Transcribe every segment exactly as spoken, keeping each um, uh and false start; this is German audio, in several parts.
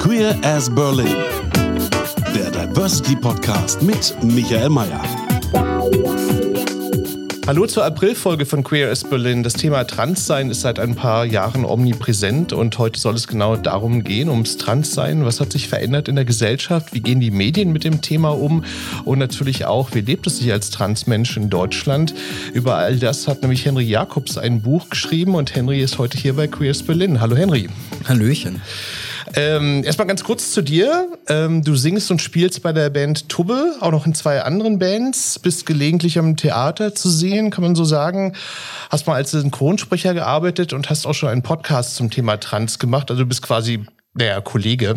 Queer as Berlin, der Diversity-Podcast mit Michael Mayer. Hallo zur April-Folge von Queer as Berlin. Das Thema Transsein ist seit ein paar Jahren omnipräsent und heute soll es genau darum gehen, ums Transsein. Was hat sich verändert in der Gesellschaft? Wie gehen die Medien mit dem Thema um? Und natürlich auch, wie lebt es sich als Transmensch in Deutschland? Über all das hat nämlich Henri Jakobs ein Buch geschrieben und Henri ist heute hier bei Queer as Berlin. Hallo Henri. Hallöchen. Ähm, erstmal ganz kurz zu dir. Ähm, du singst und spielst bei der Band Tubbe, auch noch in zwei anderen Bands, bist gelegentlich am Theater zu sehen, kann man so sagen. Hast mal als Synchronsprecher gearbeitet und hast auch schon einen Podcast zum Thema Trans gemacht. Also du bist quasi der Kollege.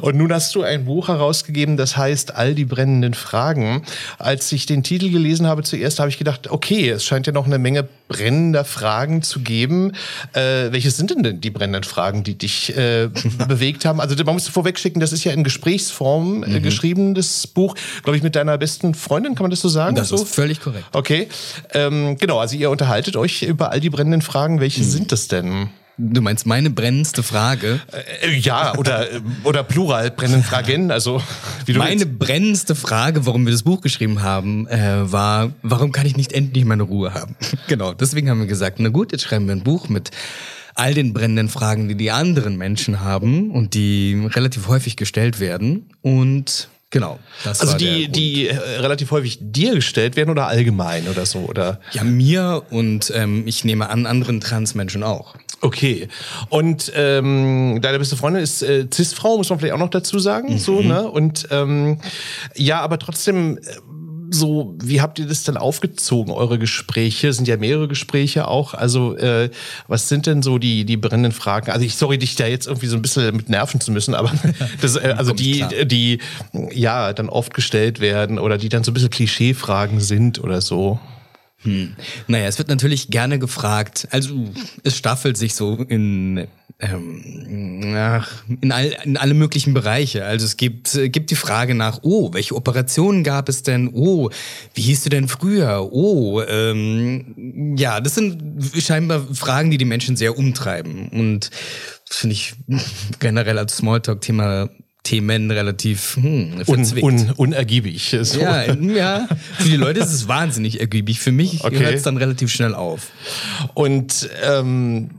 Und nun hast du ein Buch herausgegeben, das heißt All die brennenden Fragen. Als ich den Titel gelesen habe zuerst, habe ich gedacht, okay, es scheint ja noch eine Menge brennender Fragen zu geben. Äh, welches sind denn die brennenden Fragen, die dich äh, bewegt haben? Also man muss vorweg schicken, das ist ja in Gesprächsform äh, mhm. geschrieben, das Buch, glaube ich, mit deiner besten Freundin, kann man das so sagen? Das so? Ist völlig korrekt. Okay, ähm, genau, also ihr unterhaltet euch über all die brennenden Fragen. Welche mhm. sind das denn? Du meinst meine brennendste Frage? Äh, ja, oder, oder plural brennende Fragen. Also, wie du meine willst. Brennendste Frage, warum wir das Buch geschrieben haben, äh, war, warum kann ich nicht endlich meine Ruhe haben? Genau, deswegen haben wir gesagt, na gut, jetzt schreiben wir ein Buch mit all den brennenden Fragen, die die anderen Menschen haben und die relativ häufig gestellt werden und... Genau. Das also war die, die äh, relativ häufig dir gestellt werden oder allgemein oder so? Oder? Ja, mir und ähm, ich nehme an, anderen Transmenschen auch. Okay. Und ähm, deine beste Freundin ist äh, Cis-Frau, muss man vielleicht auch noch dazu sagen. Mhm. So, ne? Und ähm, ja, aber trotzdem... Äh, So, wie habt ihr das denn aufgezogen, eure Gespräche? Sind ja mehrere Gespräche auch. Also, äh, was sind denn so die, die brennenden Fragen? Also, ich sorry, dich da jetzt irgendwie so ein bisschen mit nerven zu müssen, aber das, äh, also die, die, ja, dann oft gestellt werden oder die dann so ein bisschen Klischeefragen sind oder so. Hm. Naja, es wird natürlich gerne gefragt, also es staffelt sich so in, ähm, ach, in, all, in alle möglichen Bereiche. Also es gibt, äh, gibt die Frage nach, oh, welche Operationen gab es denn? Oh, wie hieß du denn früher? Oh, ähm, ja, das sind scheinbar Fragen, die die Menschen sehr umtreiben. Und das finde ich generell als Smalltalk-Thema Themen relativ hm, verzwickt. Un, un, unergiebig. So. Ja, ja, für die Leute ist es wahnsinnig ergiebig. Für mich okay. Hört es dann relativ schnell auf. Und ähm,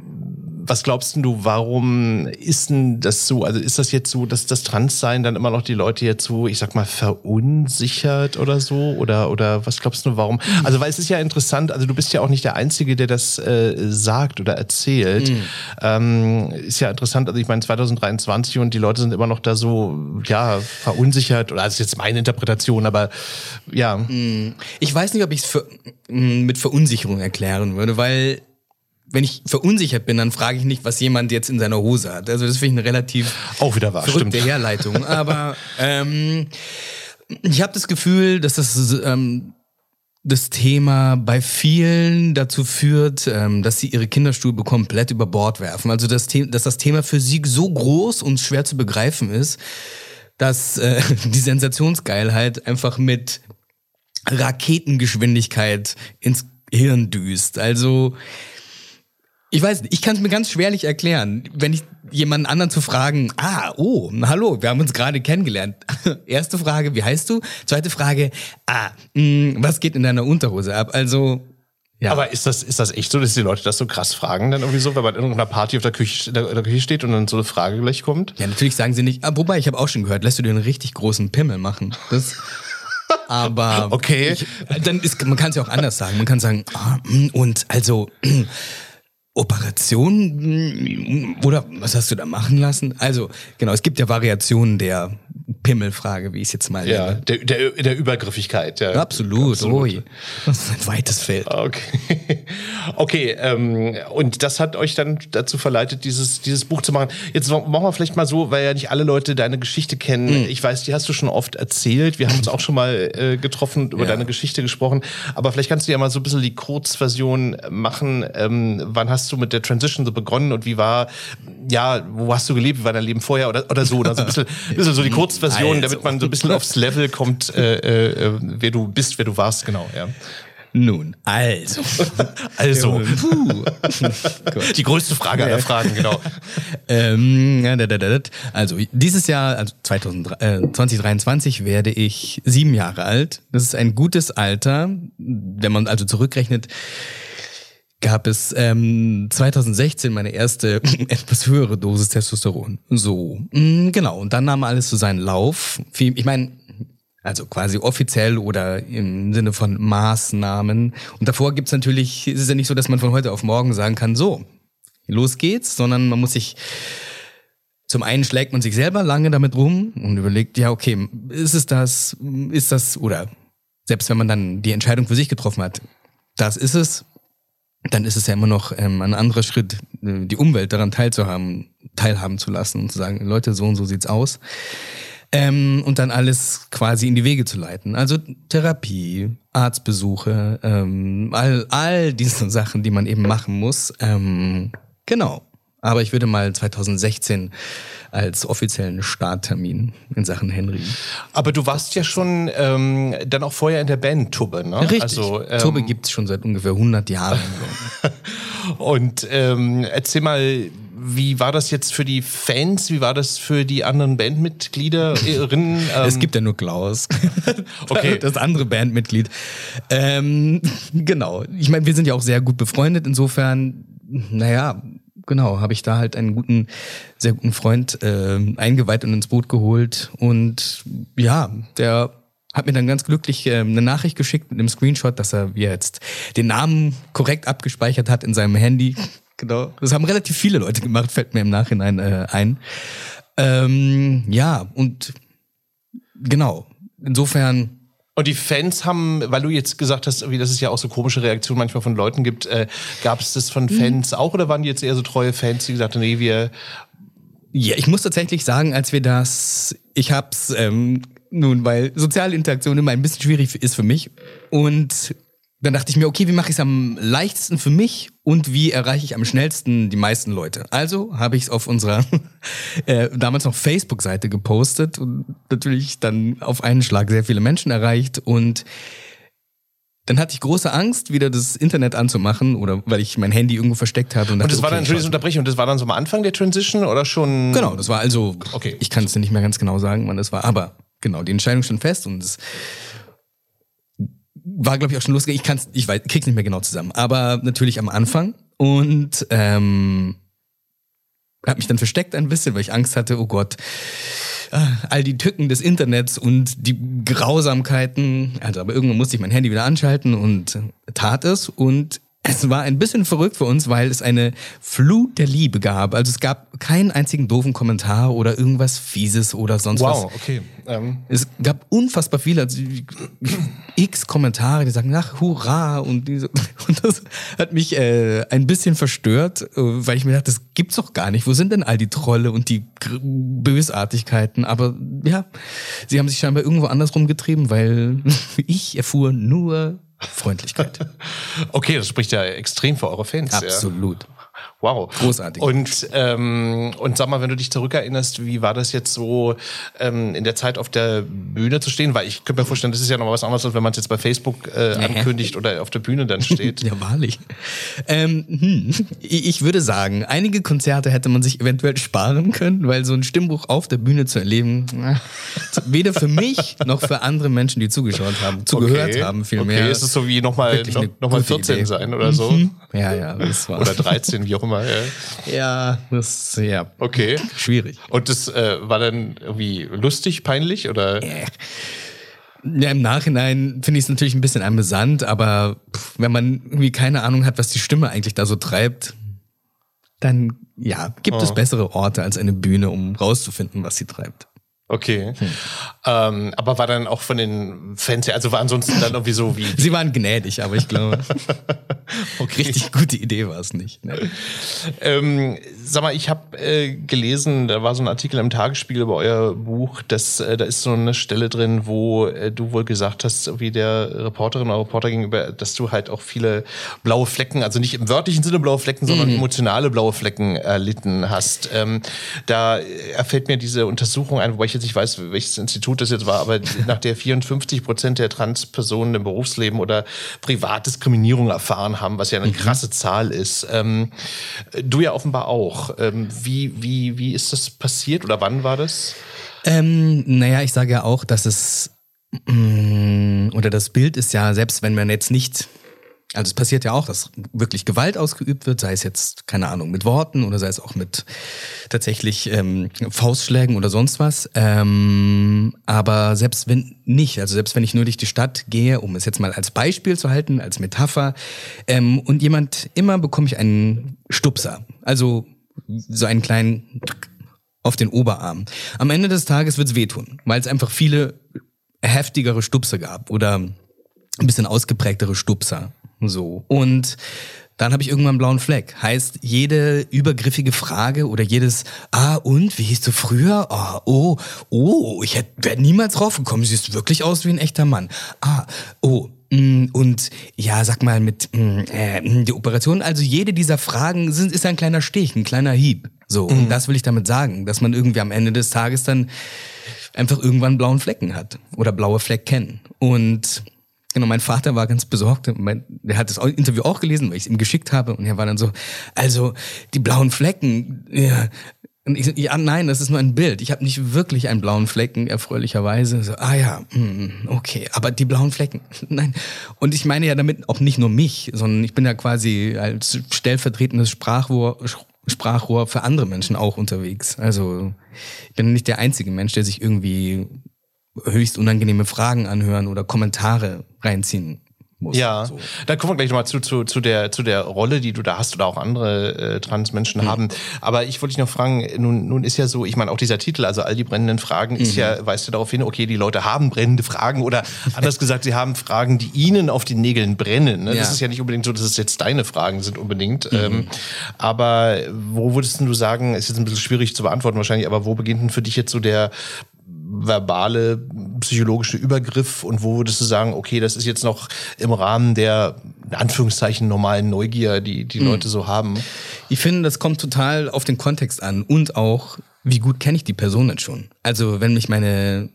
was glaubst denn du, warum ist denn das so? Also ist das jetzt so, dass das Transsein dann immer noch die Leute jetzt so, ich sag mal, verunsichert oder so? Oder oder was glaubst du, warum? Mhm. Also weil es ist ja interessant, also du bist ja auch nicht der Einzige, der das äh, sagt oder erzählt. Mhm. Ähm, ist ja interessant, also ich meine zwanzig dreiundzwanzig und die Leute sind immer noch da so, ja, verunsichert. Oder das ist jetzt meine Interpretation, aber ja. Mhm. Ich weiß nicht, ob ich es mit Verunsicherung erklären würde, weil... Wenn ich verunsichert bin, dann frage ich nicht, was jemand jetzt in seiner Hose hat. Also das finde ich eine relativ auch wieder wahr, verrückte stimmt. Herleitung. Aber ähm, ich habe das Gefühl, dass das, ähm, das Thema bei vielen dazu führt, ähm, dass sie ihre Kinderstube komplett über Bord werfen. Also das The- dass das Thema für sie so groß und schwer zu begreifen ist, dass äh, die Sensationsgeilheit einfach mit Raketengeschwindigkeit ins Hirn düst. Also... Ich weiß nicht, ich kann es mir ganz schwerlich erklären, wenn ich jemanden anderen zu fragen, ah, oh, hallo, wir haben uns gerade kennengelernt. Erste Frage, wie heißt du? Zweite Frage, ah, mh, was geht in deiner Unterhose ab? Also, ja. Aber ist das, ist das echt so, dass die Leute das so krass fragen dann irgendwie so, wenn man in irgendeiner Party auf der Küche, der, der Küche steht und dann so eine Frage gleich kommt? Ja, natürlich sagen sie nicht, ah, wobei, ich habe auch schon gehört, lässt du dir einen richtig großen Pimmel machen? Das... Aber okay. Ich, dann ist, man kann es ja auch anders sagen. Man kann sagen, ah, und also... Operation oder was hast du da machen lassen? Also genau, es gibt ja Variationen der Pimmelfrage, wie ich es jetzt mal nenne. Ja, der, der, der Übergriffigkeit. Ja. Absolut, absolut. Oh, das ist ein weites Feld. Okay. Okay, ähm, und das hat euch dann dazu verleitet, dieses, dieses Buch zu machen. Jetzt machen wir vielleicht mal so, weil ja nicht alle Leute deine Geschichte kennen. Mhm. Ich weiß, die hast du schon oft erzählt. Wir haben uns auch schon mal äh, getroffen, über ja. deine Geschichte gesprochen. Aber vielleicht kannst du ja mal so ein bisschen die Kurzversion machen. Ähm, wann hast du mit der Transition so begonnen und wie war, ja, wo hast du gelebt, wie war dein Leben vorher oder, oder so? Oder so ein bisschen, bisschen so die Kurzversion, damit man so ein bisschen aufs Level kommt, äh, äh, wer du bist, wer du warst, genau, ja. Nun, also. also. Die größte Frage aller Fragen, genau. ähm, also, dieses Jahr, also zwanzig dreiundzwanzig, werde ich sieben Jahre alt. Das ist ein gutes Alter. Wenn man also zurückrechnet, gab es ähm, zwanzig sechzehn meine erste etwas höhere Dosis Testosteron. So, genau. Und dann nahm alles so seinen Lauf. Ich meine... Also quasi offiziell oder im Sinne von Maßnahmen. Und davor gibt's natürlich, ist es ja nicht so, dass man von heute auf morgen sagen kann, so, los geht's, sondern man muss sich, zum einen schlägt man sich selber lange damit rum und überlegt, ja okay, ist es das, ist das, oder selbst wenn man dann die Entscheidung für sich getroffen hat, das ist es, dann ist es ja immer noch ähm, ein anderer Schritt, die Umwelt daran teilzuhaben, teilhaben zu lassen und zu sagen, Leute, so und so sieht's aus. Ähm, und dann alles quasi in die Wege zu leiten. Also Therapie, Arztbesuche, ähm, all, all diese Sachen, die man eben machen muss. Ähm, genau. Aber ich würde mal zwanzig sechzehn als offiziellen Starttermin in Sachen Henri. Aber du warst ja schon ähm, dann auch vorher in der Band Tubbe, ne? Richtig. Also, ähm, Tubbe gibt's schon seit ungefähr hundert Jahren. Und ähm, erzähl mal, wie war das jetzt für die Fans? Wie war das für die anderen Bandmitgliederinnen? Es gibt ja nur Klaus. Okay. Das andere Bandmitglied. Ähm, genau. Ich meine, wir sind ja auch sehr gut befreundet. Insofern, naja, genau, habe ich da halt einen guten, sehr guten Freund äh, eingeweiht und ins Boot geholt. Und ja, der hat mir dann ganz glücklich äh, eine Nachricht geschickt mit einem Screenshot, dass er jetzt den Namen korrekt abgespeichert hat in seinem Handy. Genau. Das haben relativ viele Leute gemacht, fällt mir im Nachhinein äh, ein. Ähm, ja, und genau. Insofern. Und die Fans haben, weil du jetzt gesagt hast, dass es ja auch so komische Reaktionen manchmal von Leuten gibt, äh, gab es das von Fans mhm. auch oder waren die jetzt eher so treue Fans, die gesagt haben, nee, wir. Ja, ich muss tatsächlich sagen, als wir das. Ich hab's ähm, nun, weil soziale Interaktion immer ein bisschen schwierig ist für mich. Und dann dachte ich mir, okay, wie mache ich es am leichtesten für mich und wie erreiche ich am schnellsten die meisten Leute? Also habe ich es auf unserer äh, damals noch Facebook-Seite gepostet und natürlich dann auf einen Schlag sehr viele Menschen erreicht. Und dann hatte ich große Angst, wieder das Internet anzumachen oder weil ich mein Handy irgendwo versteckt habe. Und, dachte, und das war okay, dann natürlich eine Unterbrechung. Und das war dann so am Anfang der Transition oder schon? Genau, das war also, okay. Ich kann es nicht mehr ganz genau sagen, wann das war. Aber genau, die Entscheidung stand fest und es war, glaube ich, auch schon losgegangen. Ich kann's, ich weiß, krieg's nicht mehr genau zusammen. Aber natürlich am Anfang. Und ähm, habe mich dann versteckt ein bisschen, weil ich Angst hatte, oh Gott, all die Tücken des Internets und die Grausamkeiten. Also, aber irgendwann musste ich mein Handy wieder anschalten und tat es. Und es war ein bisschen verrückt für uns, weil es eine Flut der Liebe gab. Also es gab keinen einzigen doofen Kommentar oder irgendwas Fieses oder sonst wow, was. Wow, okay. Ähm. Es gab unfassbar viele, also x Kommentare, die sagen, ach, hurra. Und, diese, und das hat mich äh, ein bisschen verstört, weil ich mir dachte, das gibt's doch gar nicht. Wo sind denn all die Trolle und die Bösartigkeiten? Aber ja, sie haben sich scheinbar irgendwo anders rumgetrieben, weil ich erfuhr nur Freundlichkeit. Okay, das spricht ja extrem für eure Fans. Absolut. Ja. Wow. Großartig. Und, ähm, und sag mal, wenn du dich zurückerinnerst, wie war das jetzt so, ähm, in der Zeit auf der Bühne zu stehen? Weil ich könnte mir vorstellen, das ist ja nochmal was anderes, als wenn man es jetzt bei Facebook äh, ankündigt oder auf der Bühne dann steht. Ja, wahrlich. Ähm, hm, ich würde sagen, einige Konzerte hätte man sich eventuell sparen können, weil so ein Stimmbruch auf der Bühne zu erleben, weder für mich noch für andere Menschen, die zugeschaut haben, zugehört okay. haben, vielmehr. Okay, ist es so wie nochmal noch, noch mal vierzehn Idee. Sein oder so? Ja, ja, das war. Oder dreizehn wie auch immer. Ja. ja, das ja okay. Schwierig. Und das äh, war dann irgendwie lustig, peinlich oder? Ja, im Nachhinein finde ich es natürlich ein bisschen amüsant, aber pff, wenn man irgendwie keine Ahnung hat, was die Stimme eigentlich da so treibt, dann ja, gibt oh. es bessere Orte als eine Bühne, um rauszufinden, was sie treibt. Okay. Hm. Ähm, aber war dann auch von den Fans her, also war ansonsten dann irgendwie so wie... Sie waren gnädig, aber ich glaube, okay. Richtig gute Idee war es nicht. Ne? Ähm, sag mal, ich habe äh, gelesen, da war so ein Artikel im Tagesspiegel über euer Buch, dass äh, da ist so eine Stelle drin, wo äh, du wohl gesagt hast, irgendwie der Reporterin oder Reporter gegenüber, dass du halt auch viele blaue Flecken, also nicht im wörtlichen Sinne blaue Flecken, sondern mhm. emotionale blaue Flecken erlitten hast. Ähm, da erfällt mir diese Untersuchung ein, wobei ich jetzt nicht weiß, welches Institut das jetzt war, aber nach der vierundfünfzig Prozent der Transpersonen im Berufsleben oder Privatdiskriminierung erfahren haben, was ja eine krasse Zahl ist. Ähm, du ja offenbar auch. Ähm, wie, wie, wie ist das passiert oder wann war das? Ähm, naja, ich sage ja auch, dass es, mh, oder das Bild ist ja, selbst wenn man jetzt nicht, also es passiert ja auch, dass wirklich Gewalt ausgeübt wird, sei es jetzt, keine Ahnung, mit Worten oder sei es auch mit tatsächlich ähm, Faustschlägen oder sonst was. Ähm, aber selbst wenn nicht, also selbst wenn ich nur durch die Stadt gehe, um es jetzt mal als Beispiel zu halten, als Metapher, ähm, und jemand, immer bekomme ich einen Stupser, also so einen kleinen auf den Oberarm. Am Ende des Tages wird es wehtun, weil es einfach viele heftigere Stupse gab oder ein bisschen ausgeprägtere Stupser. So. Und dann habe ich irgendwann einen blauen Fleck. Heißt, jede übergriffige Frage oder jedes Ah, und? Wie hieß du früher? Ah, oh, oh, ich wäre niemals drauf gekommen. Du siehst wirklich aus wie ein echter Mann. Ah, oh, mh, und ja, sag mal mit mh, äh, die Operation. Also jede dieser Fragen sind, ist ein kleiner Stich, ein kleiner Hieb. So, mhm. Und das will ich damit sagen, dass man irgendwie am Ende des Tages dann einfach irgendwann blauen Flecken hat oder blaue Flecken. Und... Genau, mein Vater war ganz besorgt, mein, der hat das Interview auch gelesen, weil ich es ihm geschickt habe und er war dann so, also die blauen Flecken, ja, und ich so, ja nein, das ist nur ein Bild, ich habe nicht wirklich einen blauen Flecken, erfreulicherweise, so, ah ja, mm, okay, aber die blauen Flecken, nein, und ich meine ja damit auch nicht nur mich, sondern ich bin ja quasi als stellvertretendes Sprachrohr, Sprachrohr für andere Menschen auch unterwegs, also ich bin nicht der einzige Mensch, der sich irgendwie... höchst unangenehme Fragen anhören oder Kommentare reinziehen muss. Ja, so. Da kommen wir gleich nochmal zu, zu, zu, der, zu der Rolle, die du da hast oder auch andere äh, Transmenschen mhm. haben. Aber ich wollte dich noch fragen, nun, nun ist ja so, ich meine auch dieser Titel, also all die brennenden Fragen, mhm. ist ja, weist ja darauf hin, okay, die Leute haben brennende Fragen oder anders gesagt, sie haben Fragen, die ihnen auf den Nägeln brennen. Ne? Ja. Das ist ja nicht unbedingt so, dass es jetzt deine Fragen sind unbedingt. Mhm. Ähm, aber wo würdest du sagen, ist jetzt ein bisschen schwierig zu beantworten wahrscheinlich, aber wo beginnt denn für dich jetzt so der verbale, psychologische Übergriff und wo würdest du sagen, okay, das ist jetzt noch im Rahmen der, in Anführungszeichen, normalen Neugier, die die mhm. Leute so haben? Ich finde, das kommt total auf den Kontext an und auch, wie gut kenne ich die Person denn schon? Also, wenn mich meine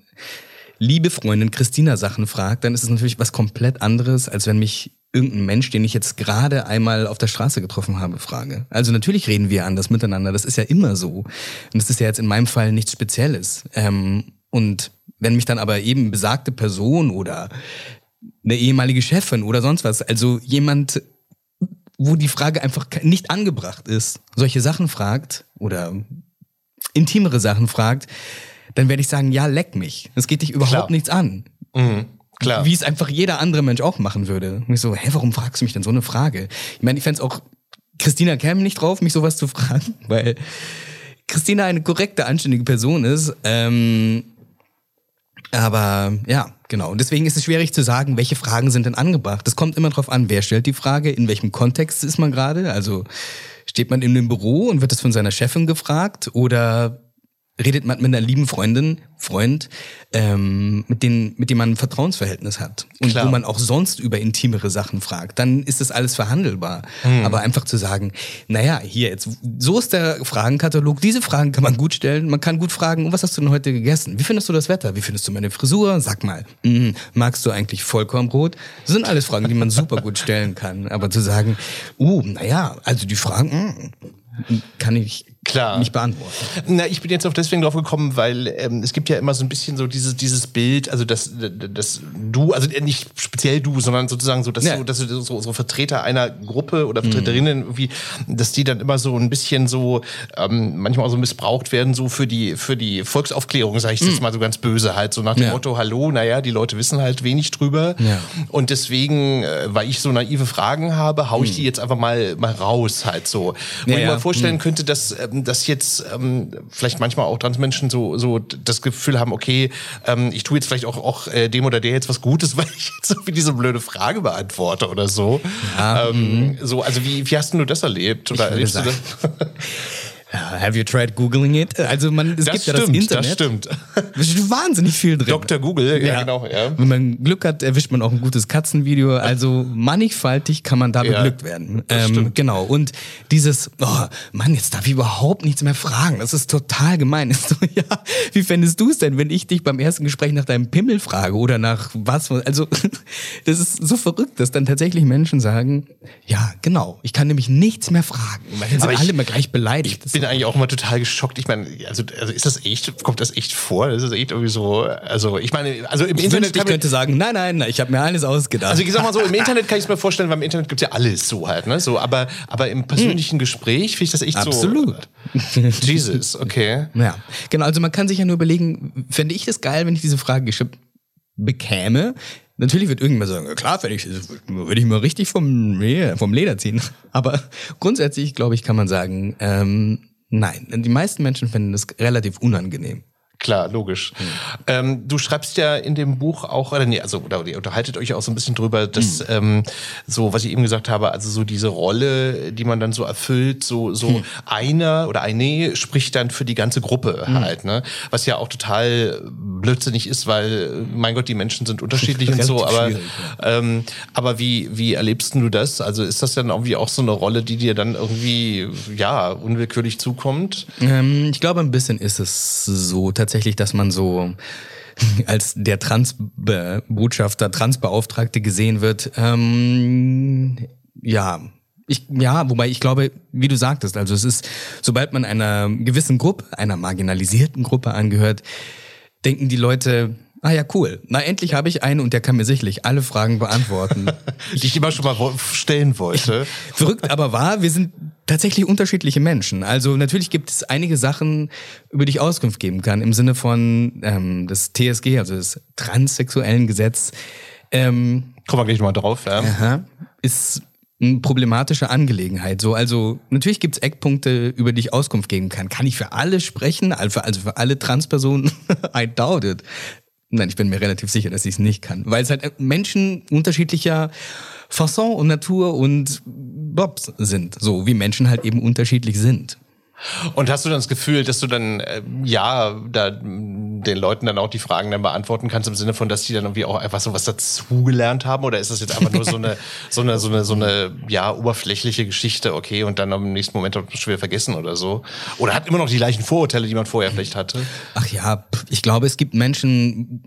liebe Freundin Christina Sachen fragt, dann ist es natürlich was komplett anderes, als wenn mich irgendein Mensch, den ich jetzt gerade einmal auf der Straße getroffen habe, frage. Also natürlich reden wir anders miteinander, das ist ja immer so. Und das ist ja jetzt in meinem Fall nichts Spezielles. Ähm, Und wenn mich dann aber eben besagte Person oder eine ehemalige Chefin oder sonst was, also jemand, wo die Frage einfach nicht angebracht ist, solche Sachen fragt oder intimere Sachen fragt, dann werde ich sagen, ja, leck mich. Das geht dich überhaupt Klar. nichts an. Mhm. Klar. Wie es einfach jeder andere Mensch auch machen würde. Und ich so, hä, warum fragst du mich denn so eine Frage? Ich meine, ich fände es auch, Christina käme nicht drauf, mich sowas zu fragen, weil Christina eine korrekte, anständige Person ist, ähm, aber ja, genau. Und deswegen ist es schwierig zu sagen, welche Fragen sind denn angebracht. Das kommt immer drauf an, wer stellt die Frage, in welchem Kontext ist man gerade. Also steht man in einem Büro und wird das von seiner Chefin gefragt oder redet man mit einer lieben Freundin, Freund, ähm, mit denen, mit dem man ein Vertrauensverhältnis hat und Klar. wo man auch sonst über intimere Sachen fragt, dann ist das alles verhandelbar. Hm. Aber einfach zu sagen, naja, hier jetzt, so ist der Fragenkatalog, diese Fragen kann man gut stellen, man kann gut fragen, was hast du denn heute gegessen? Wie findest du das Wetter? Wie findest du meine Frisur? Sag mal, mh, magst du eigentlich Vollkornbrot? Das sind alles Fragen, die man super gut stellen kann. Aber zu sagen, uh, naja, also die Fragen, mh, kann ich Klar. nicht beantworten. Na, ich bin jetzt auch deswegen drauf gekommen, weil ähm, es gibt ja immer so ein bisschen so dieses dieses Bild, also dass, dass du, also nicht speziell du, sondern sozusagen so, dass ja. so, dass so, so, so Vertreter einer Gruppe oder Vertreterinnen, mhm. irgendwie, dass die dann immer so ein bisschen so, ähm, manchmal auch so missbraucht werden, so für die für die Volksaufklärung, sage ich jetzt mhm. mal so ganz böse halt, so nach dem ja. Motto, hallo, naja, die Leute wissen halt wenig drüber ja. und deswegen, äh, weil ich so naive Fragen habe, hau ich mhm. die jetzt einfach mal mal raus halt so. Ja, und ich mir ja. vorstellen mhm. könnte, dass äh, dass jetzt ähm, vielleicht manchmal auch Transmenschen so so das Gefühl haben, okay, ähm, ich tue jetzt vielleicht auch auch äh, dem oder der jetzt was Gutes, weil ich jetzt so wie diese blöde Frage beantworte oder so. Ja, ähm, so, also wie wie hast denn du das erlebt oder erlebst du das? Have you tried googling it? Also man, es das gibt stimmt, ja das Internet. Das stimmt, das stimmt. Wahnsinnig viel drin. Doktor Google, ja, ja genau. Ja. Wenn man Glück hat, erwischt man auch ein gutes Katzenvideo. Also mannigfaltig kann man da ja, beglückt werden. Ähm, genau. Und dieses, oh Mann, jetzt darf ich überhaupt nichts mehr fragen. Das ist total gemein. So, ja, wie fändest du es denn, wenn ich dich beim ersten Gespräch nach deinem Pimmel frage oder nach was? Also das ist so verrückt, dass dann tatsächlich Menschen sagen, ja genau, ich kann nämlich nichts mehr fragen. Weil sind alle immer gleich beleidigt. Ich bin eigentlich auch immer total geschockt. Ich meine, also, also ist das echt, kommt das echt vor? Das ist echt irgendwie so, also ich meine, also im ich Internet... Wünschte, ich könnte sagen, nein, nein, nein, ich habe mir alles ausgedacht. Also ich sag mal so, im Internet kann ich es mir vorstellen, weil im Internet gibt es ja alles so halt, ne? So, aber, aber im persönlichen hm. Gespräch finde ich das echt absolut. So... Absolut. Jesus, okay. Ja, genau, also man kann sich ja nur überlegen, fände ich das geil, wenn ich diese Frage geschickt bekäme? Natürlich wird irgendwer sagen, klar, würde ich, würd ich mal richtig vom, vom Leder ziehen. Aber grundsätzlich, glaube ich, kann man sagen, ähm, nein. Die meisten Menschen finden das relativ unangenehm. Klar, logisch. Mhm. Ähm, du schreibst ja in dem Buch auch, oder nee, also oder ihr unterhaltet euch auch so ein bisschen drüber, dass mhm. ähm, so, was ich eben gesagt habe, also so diese Rolle, die man dann so erfüllt, so so mhm. einer oder eine spricht dann für die ganze Gruppe mhm. halt, ne? Was ja auch total blödsinnig ist, weil mein Gott, die Menschen sind unterschiedlich und so. Aber ja. ähm, aber wie wie erlebst du das? Also ist das dann irgendwie auch so eine Rolle, die dir dann irgendwie ja unwillkürlich zukommt? Ähm, ich glaube, ein bisschen ist es so tatsächlich. Tatsächlich, dass man so als der Transbotschafter, Transbeauftragte gesehen wird. Ähm, ja, ich, ja, wobei ich glaube, wie du sagtest, also es ist, sobald man einer gewissen Gruppe, einer marginalisierten Gruppe angehört, denken die Leute, ah ja, cool. Na, endlich habe ich einen und der kann mir sicherlich alle Fragen beantworten. Die ich immer schon mal stellen wollte. Verrückt, aber wahr, wir sind tatsächlich unterschiedliche Menschen. Also natürlich gibt es einige Sachen, über die ich Auskunft geben kann, im Sinne von ähm, das T S G, also das transsexuellen Gesetz. Ähm, Kommen wir gleich nochmal drauf. Ja. Aha, ist eine problematische Angelegenheit. So, also natürlich gibt es Eckpunkte, über die ich Auskunft geben kann. Kann ich für alle sprechen? Also für alle Transpersonen? I doubt it. Nein, ich bin mir relativ sicher, dass ich es nicht kann. Weil es halt Menschen unterschiedlicher Fasson und Natur und Bobs sind. So wie Menschen halt eben unterschiedlich sind. Und hast du dann das Gefühl, dass du dann, äh, ja, da den Leuten dann auch die Fragen dann beantworten kannst, im Sinne von, dass die dann irgendwie auch einfach so was dazugelernt haben? Oder ist das jetzt einfach nur so eine, so eine, so eine, so eine, ja, oberflächliche Geschichte, okay, und dann am nächsten Moment schwer vergessen oder so? Oder hat immer noch die gleichen Vorurteile, die man vorher vielleicht hatte? Ach ja, ich glaube, es gibt Menschen,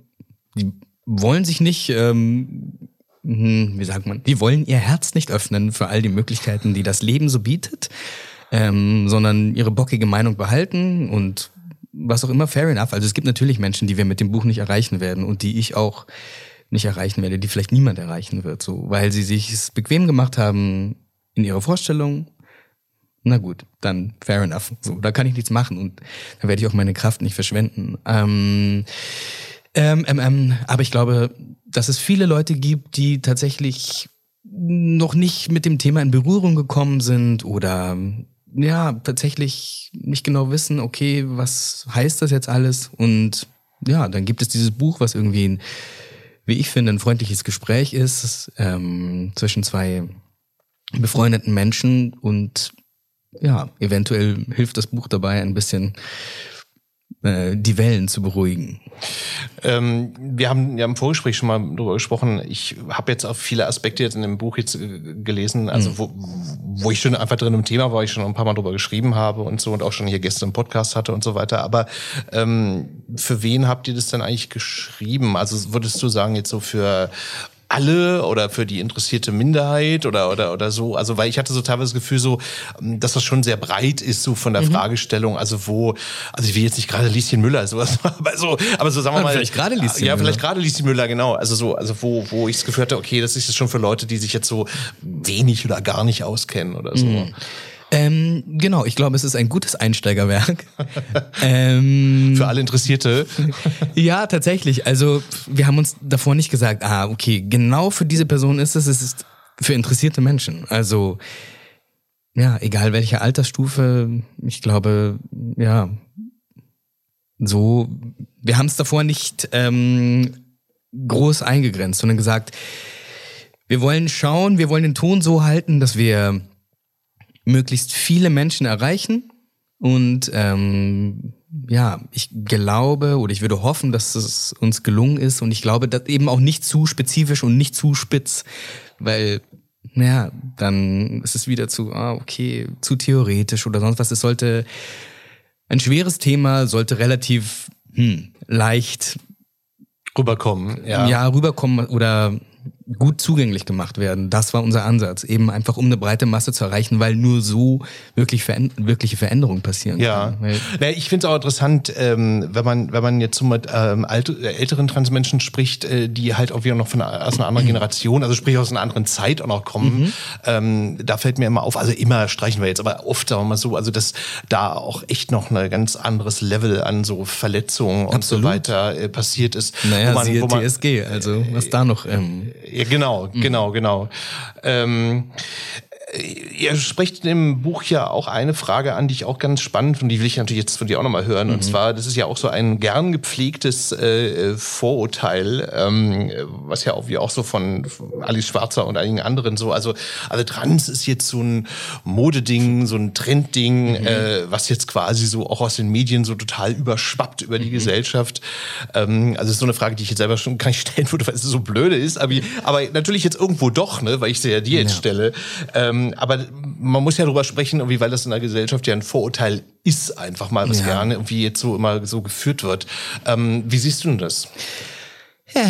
die wollen sich nicht, ähm, wie sagt man, die wollen ihr Herz nicht öffnen für all die Möglichkeiten, die das Leben so bietet. Ähm, sondern ihre bockige Meinung behalten und was auch immer, fair enough. Also es gibt natürlich Menschen, die wir mit dem Buch nicht erreichen werden und die ich auch nicht erreichen werde, die vielleicht niemand erreichen wird, so, weil sie sich es bequem gemacht haben in ihrer Vorstellung. Na gut, dann fair enough. So, da kann ich nichts machen und da werde ich auch meine Kraft nicht verschwenden. Ähm, ähm, ähm, ähm, aber ich glaube, dass es viele Leute gibt, die tatsächlich noch nicht mit dem Thema in Berührung gekommen sind oder ja, tatsächlich nicht genau wissen, okay, was heißt das jetzt alles? Und ja, dann gibt es dieses Buch, was irgendwie, ein, wie ich finde, ein freundliches Gespräch ist ähm, zwischen zwei befreundeten Menschen und ja, eventuell hilft das Buch dabei ein bisschen die Wellen zu beruhigen. Ähm, wir haben ja im Vorgespräch schon mal darüber gesprochen. Ich habe jetzt auch viele Aspekte jetzt in dem Buch jetzt gelesen, also mhm. wo, wo ich schon einfach drin im Thema war, ich schon ein paar Mal drüber geschrieben habe und so und auch schon hier gestern im Podcast hatte und so weiter. Aber ähm, für wen habt ihr das denn eigentlich geschrieben? Also würdest du sagen jetzt so für alle oder für die interessierte Minderheit oder oder oder so, also weil ich hatte so teilweise das Gefühl so, dass das schon sehr breit ist so von der mhm. Fragestellung, also wo, also ich will jetzt nicht gerade Lieschen Müller sowas, aber so, aber so sagen wir mal, vielleicht gerade Lieschen ja, Müller. vielleicht gerade Lieschen Müller, genau, also so, also wo wo ich das Gefühl hatte, okay, das ist jetzt schon für Leute, die sich jetzt so wenig oder gar nicht auskennen oder so. Mhm. Ähm, genau, ich glaube, es ist ein gutes Einsteigerwerk. ähm, Für alle Interessierte. Ja, tatsächlich. Also wir haben uns davor nicht gesagt, ah, okay, genau für diese Person ist es, es ist für interessierte Menschen. Also ja, egal welche Altersstufe, ich glaube, ja, so, wir haben es davor nicht ähm, groß eingegrenzt, sondern gesagt, wir wollen schauen, wir wollen den Ton so halten, dass wir möglichst viele Menschen erreichen und ähm, ja, ich glaube oder ich würde hoffen, dass es uns gelungen ist und ich glaube, das eben auch nicht zu spezifisch und nicht zu spitz, weil, naja, dann ist es wieder zu, ah, okay, zu theoretisch oder sonst was. Es sollte, ein schweres Thema sollte relativ hm, leicht rüberkommen, ja. Ja, rüberkommen oder gut zugänglich gemacht werden. Das war unser Ansatz, eben einfach um eine breite Masse zu erreichen, weil nur so wirklich veränder- wirkliche Veränderungen passieren ja. kann. Ja, ich finde es auch interessant, ähm, wenn man wenn man jetzt so mit ähm, alt- älteren Transmenschen spricht, äh, die halt auch wieder noch von einer, aus einer anderen Generation, also sprich aus einer anderen Zeit auch noch kommen, mhm. ähm, da fällt mir immer auf, also immer streichen wir jetzt, aber oft sagen wir mal so, also dass da auch echt noch ein ganz anderes Level an so Verletzungen Absolut. Und so weiter äh, passiert ist. Naja, wo man, siehe wo man, T S G, also was äh, da noch... Ähm, Ja, genau, genau, genau. Ähm, ihr sprecht im Buch ja auch eine Frage an, die ich auch ganz spannend finde, die will ich natürlich jetzt von dir auch nochmal hören. Mhm. Und zwar, das ist ja auch so ein gern gepflegtes äh, Vorurteil, ähm, was ja auch wie auch so von Alice Schwarzer und einigen anderen so, also also Trans ist jetzt so ein Modeding, so ein Trendding, mhm. äh, was jetzt quasi so auch aus den Medien so total überschwappt über die mhm. Gesellschaft. Ähm, also ist so eine Frage, die ich jetzt selber schon gar nicht stellen würde, weil es so blöde ist, aber, aber natürlich jetzt irgendwo doch, ne, weil ich sie ja dir jetzt ja. stelle. Ähm, Aber man muss ja darüber sprechen, irgendwie, weil das in der Gesellschaft ja ein Vorurteil ist, einfach mal, was ja. gerne irgendwie jetzt so immer so geführt wird. Ähm, wie siehst du denn das? Ja,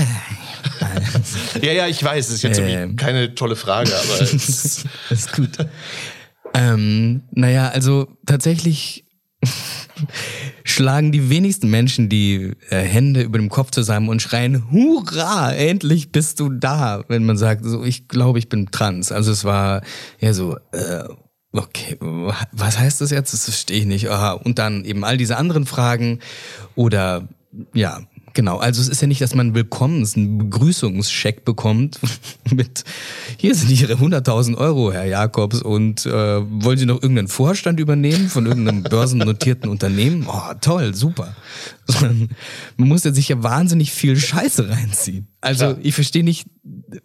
ja, ja, ich weiß, es ist jetzt ähm. keine tolle Frage, aber es ist gut. ähm, naja, also tatsächlich schlagen die wenigsten Menschen die äh, Hände über dem Kopf zusammen und schreien, hurra, endlich bist du da, wenn man sagt, so, ich glaube, ich bin trans. Also es war ja so, äh, okay, was heißt das jetzt? Das verstehe ich nicht. Aha. Und dann eben all diese anderen Fragen oder ja, genau. Also es ist ja nicht, dass man Willkommens, einen Begrüßungscheck bekommt mit, hier sind Ihre hunderttausend Euro, Herr Jakobs, und äh, wollen Sie noch irgendeinen Vorstand übernehmen von irgendeinem börsennotierten Unternehmen? Oh, toll, super. Man muss ja sich ja wahnsinnig viel Scheiße reinziehen. Also ja. ich verstehe nicht,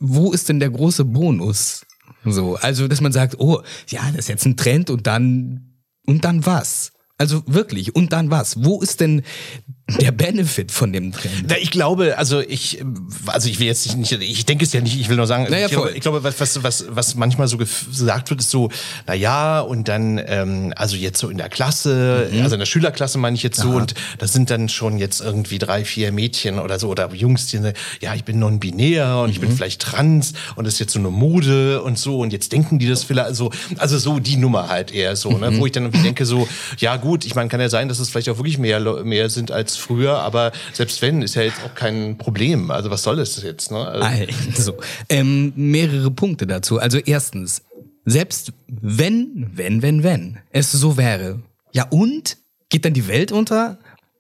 wo ist denn der große Bonus? So, also dass man sagt, oh, ja, das ist jetzt ein Trend und dann, und dann was? Also wirklich, und dann was? Wo ist denn der Benefit von dem Trend? Ich glaube, also ich, also ich will jetzt nicht, ich denke es ja nicht, ich will nur sagen, naja, ich, glaube, ich glaube, was, was, was manchmal so gesagt wird, ist so, na ja, und dann, ähm, also jetzt so in der Klasse, mhm. also in der Schülerklasse meine ich jetzt so, Aha. und das sind dann schon jetzt irgendwie drei, vier Mädchen oder so, oder Jungs, die sagen, ja, ich bin non-binär und mhm. ich bin vielleicht trans und das ist jetzt so eine Mode und so, und jetzt denken die das vielleicht, also, also so die Nummer halt eher so, mhm. ne, wo ich dann irgendwie denke so, ja, gut, Gut, ich meine, kann ja sein, dass es vielleicht auch wirklich mehr, mehr sind als früher, aber selbst wenn, ist ja jetzt auch kein Problem. Also was soll das jetzt? Ne? Also, also ähm, mehrere Punkte dazu. Also erstens, selbst wenn, wenn, wenn, wenn es so wäre, ja und? Geht dann die Welt unter?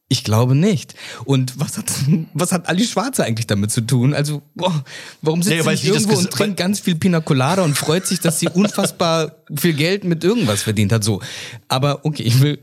Ich glaube nicht. Und was hat, was hat Alice Schwarzer eigentlich damit zu tun? Also, boah, warum sitzt nee, sie irgendwo ges- und trinkt ganz viel Pina Colada und freut sich, dass sie unfassbar viel Geld mit irgendwas verdient hat? So, aber okay, ich will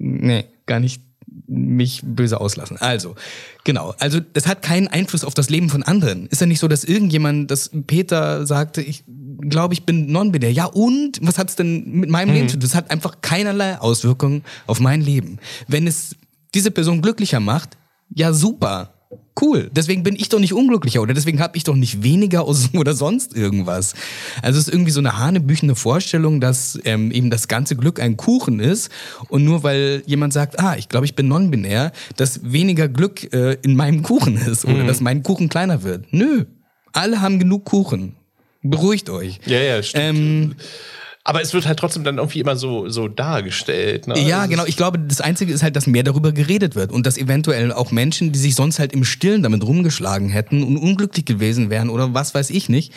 Nee, gar nicht mich böse auslassen. Also, genau. Also, das hat keinen Einfluss auf das Leben von anderen. Ist ja nicht so, dass irgendjemand, dass Peter sagte, ich glaube, ich bin non-binär. Ja, und? Was hat's denn mit meinem mhm. Leben zu tun? Das hat einfach keinerlei Auswirkungen auf mein Leben. Wenn es diese Person glücklicher macht, ja super, cool. Deswegen bin ich doch nicht unglücklicher oder deswegen habe ich doch nicht weniger aus oder sonst irgendwas. Also es ist irgendwie so eine hanebüchene Vorstellung, dass ähm, eben das ganze Glück ein Kuchen ist und nur weil jemand sagt, ah, ich glaube, ich bin non-binär, dass weniger Glück äh, in meinem Kuchen ist oder mhm. dass mein Kuchen kleiner wird. Nö, alle haben genug Kuchen. Beruhigt euch. Ja, ja, stimmt. Ähm, Aber es wird halt trotzdem dann irgendwie immer so, so dargestellt. Ne? Ja, genau. Ich glaube, das Einzige ist halt, dass mehr darüber geredet wird. Und dass eventuell auch Menschen, die sich sonst halt im Stillen damit rumgeschlagen hätten und unglücklich gewesen wären oder was weiß ich nicht,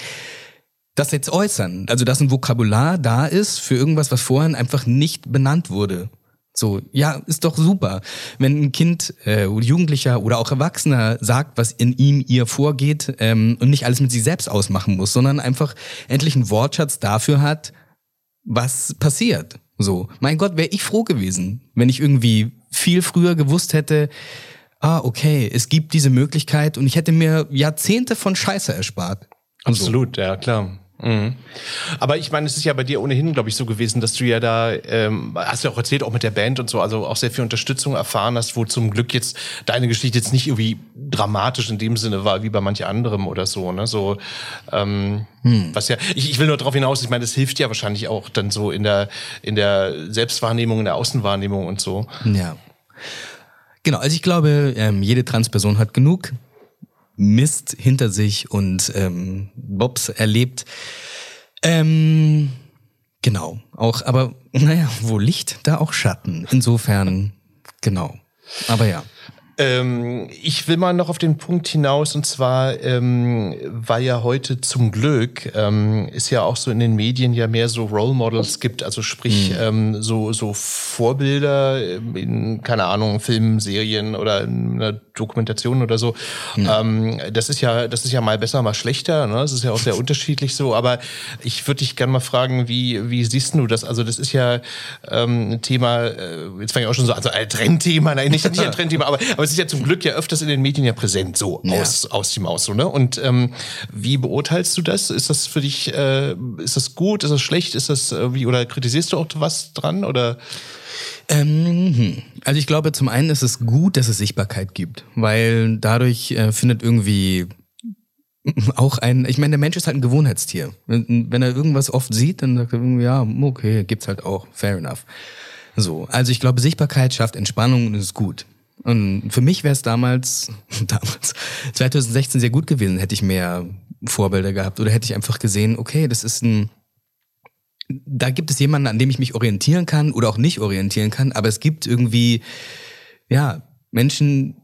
das jetzt äußern. Also, dass ein Vokabular da ist für irgendwas, was vorhin einfach nicht benannt wurde. So, ja, ist doch super. Wenn ein Kind, äh, Jugendlicher oder auch Erwachsener sagt, was in ihm, ihr vorgeht, ähm, und nicht alles mit sich selbst ausmachen muss, sondern einfach endlich einen Wortschatz dafür hat, was passiert. So, mein Gott, wäre ich froh gewesen, wenn ich irgendwie viel früher gewusst hätte, ah, okay, es gibt diese Möglichkeit und ich hätte mir Jahrzehnte von Scheiße erspart. Absolut, so. Ja, klar. Mhm. Aber ich meine, es ist ja bei dir ohnehin, glaube ich, so gewesen, dass du ja da, ähm, hast du ja auch erzählt, auch mit der Band und so, also auch sehr viel Unterstützung erfahren hast, wo zum Glück jetzt deine Geschichte jetzt nicht irgendwie dramatisch in dem Sinne war, wie bei manch anderem oder so, ne, so, ähm, hm. was ja, ich, ich will nur darauf hinaus, ich meine, das hilft ja wahrscheinlich auch dann so in der, in der Selbstwahrnehmung, in der Außenwahrnehmung und so. Ja. Genau, also ich glaube, ähm, jede Transperson hat genug Mist hinter sich und ähm, Bobs erlebt. Ähm, genau, auch, aber naja, wo Licht, da auch Schatten. Insofern, genau, aber ja. Ähm, ich will mal noch auf den Punkt hinaus, und zwar, ähm, weil ja heute zum Glück ähm, ist ja auch so in den Medien ja mehr so Role Models gibt, also sprich mhm. ähm, so, so Vorbilder in, keine Ahnung, Filmen, Serien oder in einer Dokumentation oder so. Mhm. Ähm, das ist ja, das ist ja mal besser, mal schlechter, ne? Das ist ja auch sehr unterschiedlich so, aber ich würde dich gerne mal fragen, wie, wie siehst du das? Also das ist ja ähm, ein Thema, jetzt fange ich auch schon so, also ein Trendthema, nein, nicht, nicht ein Trendthema, aber, aber es ist ja zum Glück ja öfters in den Medien ja präsent, so ja. aus aus dem Aus, so, ne? Und ähm, wie beurteilst du das? Ist das für dich, äh, ist das gut, ist das schlecht, ist das äh, wie oder kritisierst du auch was dran oder? Ähm, also ich glaube, zum einen ist es gut, dass es Sichtbarkeit gibt, weil dadurch äh, findet irgendwie auch ein, ich meine, der Mensch ist halt ein Gewohnheitstier. Wenn, wenn er irgendwas oft sieht, dann sagt er irgendwie, ja, okay, gibt's halt auch, fair enough. So, also ich glaube, Sichtbarkeit schafft Entspannung und ist gut. Und für mich wäre es damals, damals, zwanzig sechzehn sehr gut gewesen, hätte ich mehr Vorbilder gehabt oder hätte ich einfach gesehen, okay, das ist ein, da gibt es jemanden, an dem ich mich orientieren kann oder auch nicht orientieren kann, aber es gibt irgendwie, ja, Menschen,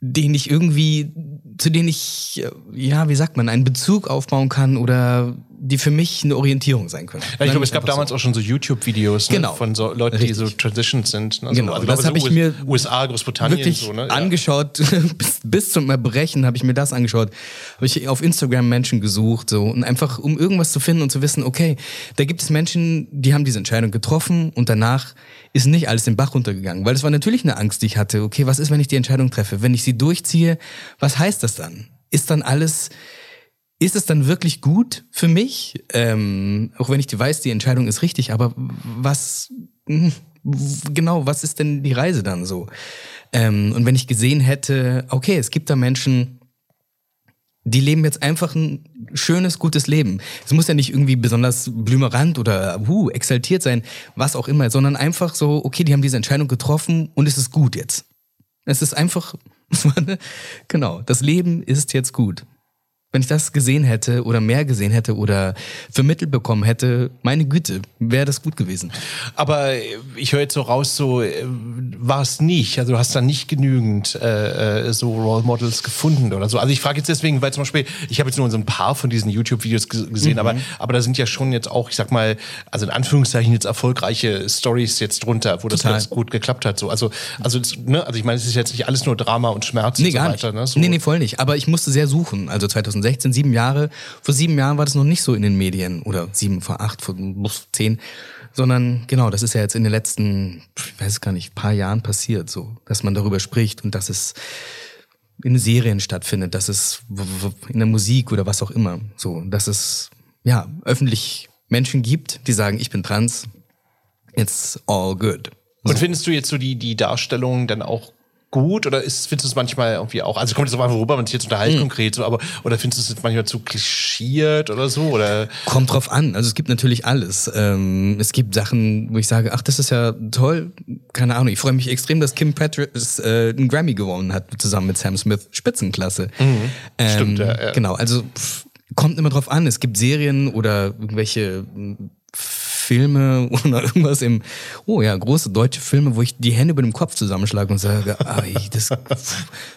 denen ich irgendwie, zu denen ich, ja, wie sagt man, einen Bezug aufbauen kann oder die für mich eine Orientierung sein können. Ja, ich glaube, es gab damals so. auch schon so YouTube-Videos, ne, genau. von so Leuten, Richtig. die so Transitions sind. Ne? Genau, also, das habe so ich mir U S A, Großbritannien wirklich so, ne? ja. angeschaut, bis, bis zum Erbrechen habe ich mir das angeschaut. Habe ich auf Instagram Menschen gesucht, so, und einfach um irgendwas zu finden und zu wissen, okay, da gibt es Menschen, die haben diese Entscheidung getroffen und danach ist nicht alles den Bach runtergegangen. Weil das war natürlich eine Angst, die ich hatte. Okay, was ist, wenn ich die Entscheidung treffe? Wenn ich sie durchziehe, was heißt das dann? Ist dann alles... Ist es dann wirklich gut für mich? Ähm, auch wenn ich die weiß, die Entscheidung ist richtig, aber was, genau, was ist denn die Reise dann so? Ähm, und wenn ich gesehen hätte, okay, es gibt da Menschen, die leben jetzt einfach ein schönes, gutes Leben. Es muss ja nicht irgendwie besonders blümerant oder uh, exaltiert sein, was auch immer, sondern einfach so, okay, die haben diese Entscheidung getroffen und es ist gut jetzt. Es ist einfach, genau, das Leben ist jetzt gut. Wenn ich das gesehen hätte oder mehr gesehen hätte oder vermittelt bekommen hätte, meine Güte, wäre das gut gewesen. Aber ich höre jetzt so raus, so war es nicht. Also du hast da nicht genügend äh, so Role Models gefunden oder so. Also ich frage jetzt deswegen, weil zum Beispiel, ich habe jetzt nur so ein paar von diesen YouTube-Videos g- gesehen, mhm. aber, aber da sind ja schon jetzt auch, ich sag mal, also in Anführungszeichen jetzt erfolgreiche Stories jetzt drunter, wo das Total. ganz gut geklappt hat. So. Also, also, ne? also ich meine, es ist jetzt nicht alles nur Drama und Schmerz nee, und so gar weiter. Ne? So. Nee, nee, voll nicht. Aber ich musste sehr suchen. Also zwanzig sechzehn, sieben Jahre. Vor sieben Jahren war das noch nicht so in den Medien oder sieben, vor acht, vor zehn, sondern genau, das ist ja jetzt in den letzten, ich weiß gar nicht, paar Jahren passiert, so, dass man darüber spricht und dass es in Serien stattfindet, dass es in der Musik oder was auch immer, so, dass es ja öffentlich Menschen gibt, die sagen, ich bin trans, it's all good. So. Und findest du jetzt so die, die Darstellung dann auch gut oder ist, findest du es manchmal irgendwie auch, also kommt es einfach, worüber man sich jetzt unterhält mhm. konkret, so, aber oder findest du es jetzt manchmal zu klischiert oder so? Oder? Kommt drauf an, also es gibt natürlich alles. Ähm, es gibt Sachen, wo ich sage, ach, das ist ja toll, keine Ahnung, ich freue mich extrem, dass Kim Petras äh, einen Grammy gewonnen hat, zusammen mit Sam Smith, Spitzenklasse. Mhm. Ähm, Stimmt, ja, ja. Genau, also pff, kommt immer drauf an, es gibt Serien oder irgendwelche pff, Filme oder irgendwas im, oh ja, große deutsche Filme, wo ich die Hände über dem Kopf zusammenschlage und sage, ey, das,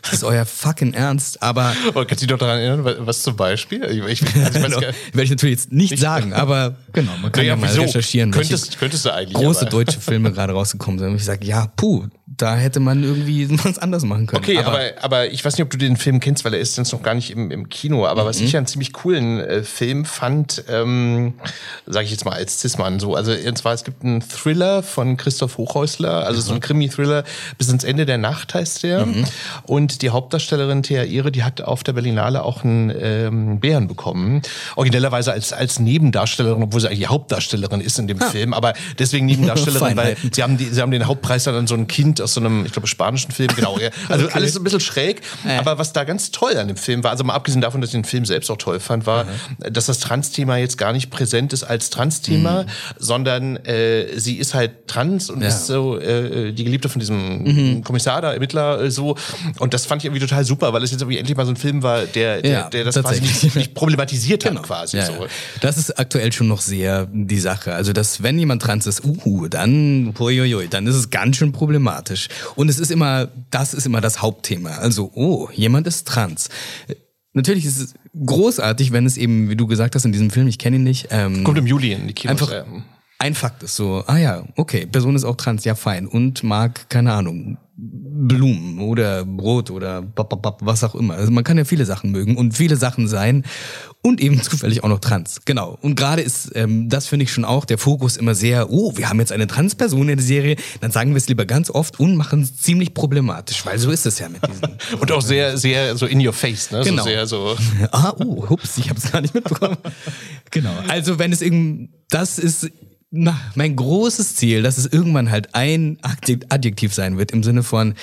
das ist euer fucking Ernst, aber... Oh, kannst du dich doch daran erinnern, was zum Beispiel? Ich, ich, also ich weiß gar nicht. Werde ich natürlich jetzt nicht sagen, aber genau, man kann ja, ja mal so recherchieren, welche könntest, könntest du eigentlich, große aber. deutsche Filme gerade rausgekommen sind. Und ich sage, ja, puh, da hätte man irgendwie was anders machen können. Okay, aber, aber, aber ich weiß nicht, ob du den Film kennst, weil er ist jetzt noch gar nicht im, im Kino. Aber mhm. was ich einen ziemlich coolen äh, Film fand, ähm, sage ich jetzt mal als Cis-Mann so. Also und zwar, es gibt einen Thriller von Christoph Hochhäusler, also mhm. so ein Krimi-Thriller, Bis ans Ende der Nacht heißt der. Mhm. Und die Hauptdarstellerin Thea Ehre, die hat auf der Berlinale auch einen ähm, Bären bekommen. Originellerweise als, als Nebendarstellerin, obwohl sie eigentlich Hauptdarstellerin ist in dem ah. Film, aber deswegen Nebendarstellerin, weil sie haben, die, sie haben den Hauptpreis dann an so ein Kind aus so einem, ich glaube, spanischen Film, genau. Also okay. alles ein bisschen schräg, ja. aber was da ganz toll an dem Film war, also mal abgesehen davon, dass ich den Film selbst auch toll fand, war, mhm. dass das Trans-Thema jetzt gar nicht präsent ist als Trans-Thema, mhm. sondern äh, sie ist halt trans und ja. ist so äh, die Geliebte von diesem mhm. Kommissar da, Ermittler, äh, so. Und das fand ich irgendwie total super, weil es jetzt irgendwie endlich mal so ein Film war, der, der, ja, der das quasi nicht, nicht problematisiert hat genau. quasi. Ja, so. ja. Das ist aktuell schon noch sehr die Sache. Also, dass wenn jemand trans ist, uhu, dann, huiuiui, dann ist es ganz schön problematisch. Und es ist immer, das ist immer das Hauptthema. Also, oh, jemand ist trans. Natürlich ist es großartig, wenn es eben, wie du gesagt hast in diesem Film, ich kenne ihn nicht. Ähm, Kommt im Juli in die Kinos. Einfach ein Fakt ist so, ah ja, okay, Person ist auch trans, ja fein. Und mag, keine Ahnung, Blumen oder Brot oder was auch immer. Also man kann ja viele Sachen mögen und viele Sachen sein und eben zufällig auch noch trans. Genau. Und gerade ist, ähm, das finde ich schon auch, der Fokus immer sehr, oh, wir haben jetzt eine Transperson in der Serie, dann sagen wir es lieber ganz oft und machen es ziemlich problematisch, weil so ist es ja mit diesen... und auch sehr, sehr so in your face, ne? Genau. So sehr so... ah, oh, hups, ich habe es gar nicht mitbekommen. Genau. Also wenn es irgendwie, das ist... Na, mein großes Ziel, dass es irgendwann halt ein Adjektiv sein wird, im Sinne von,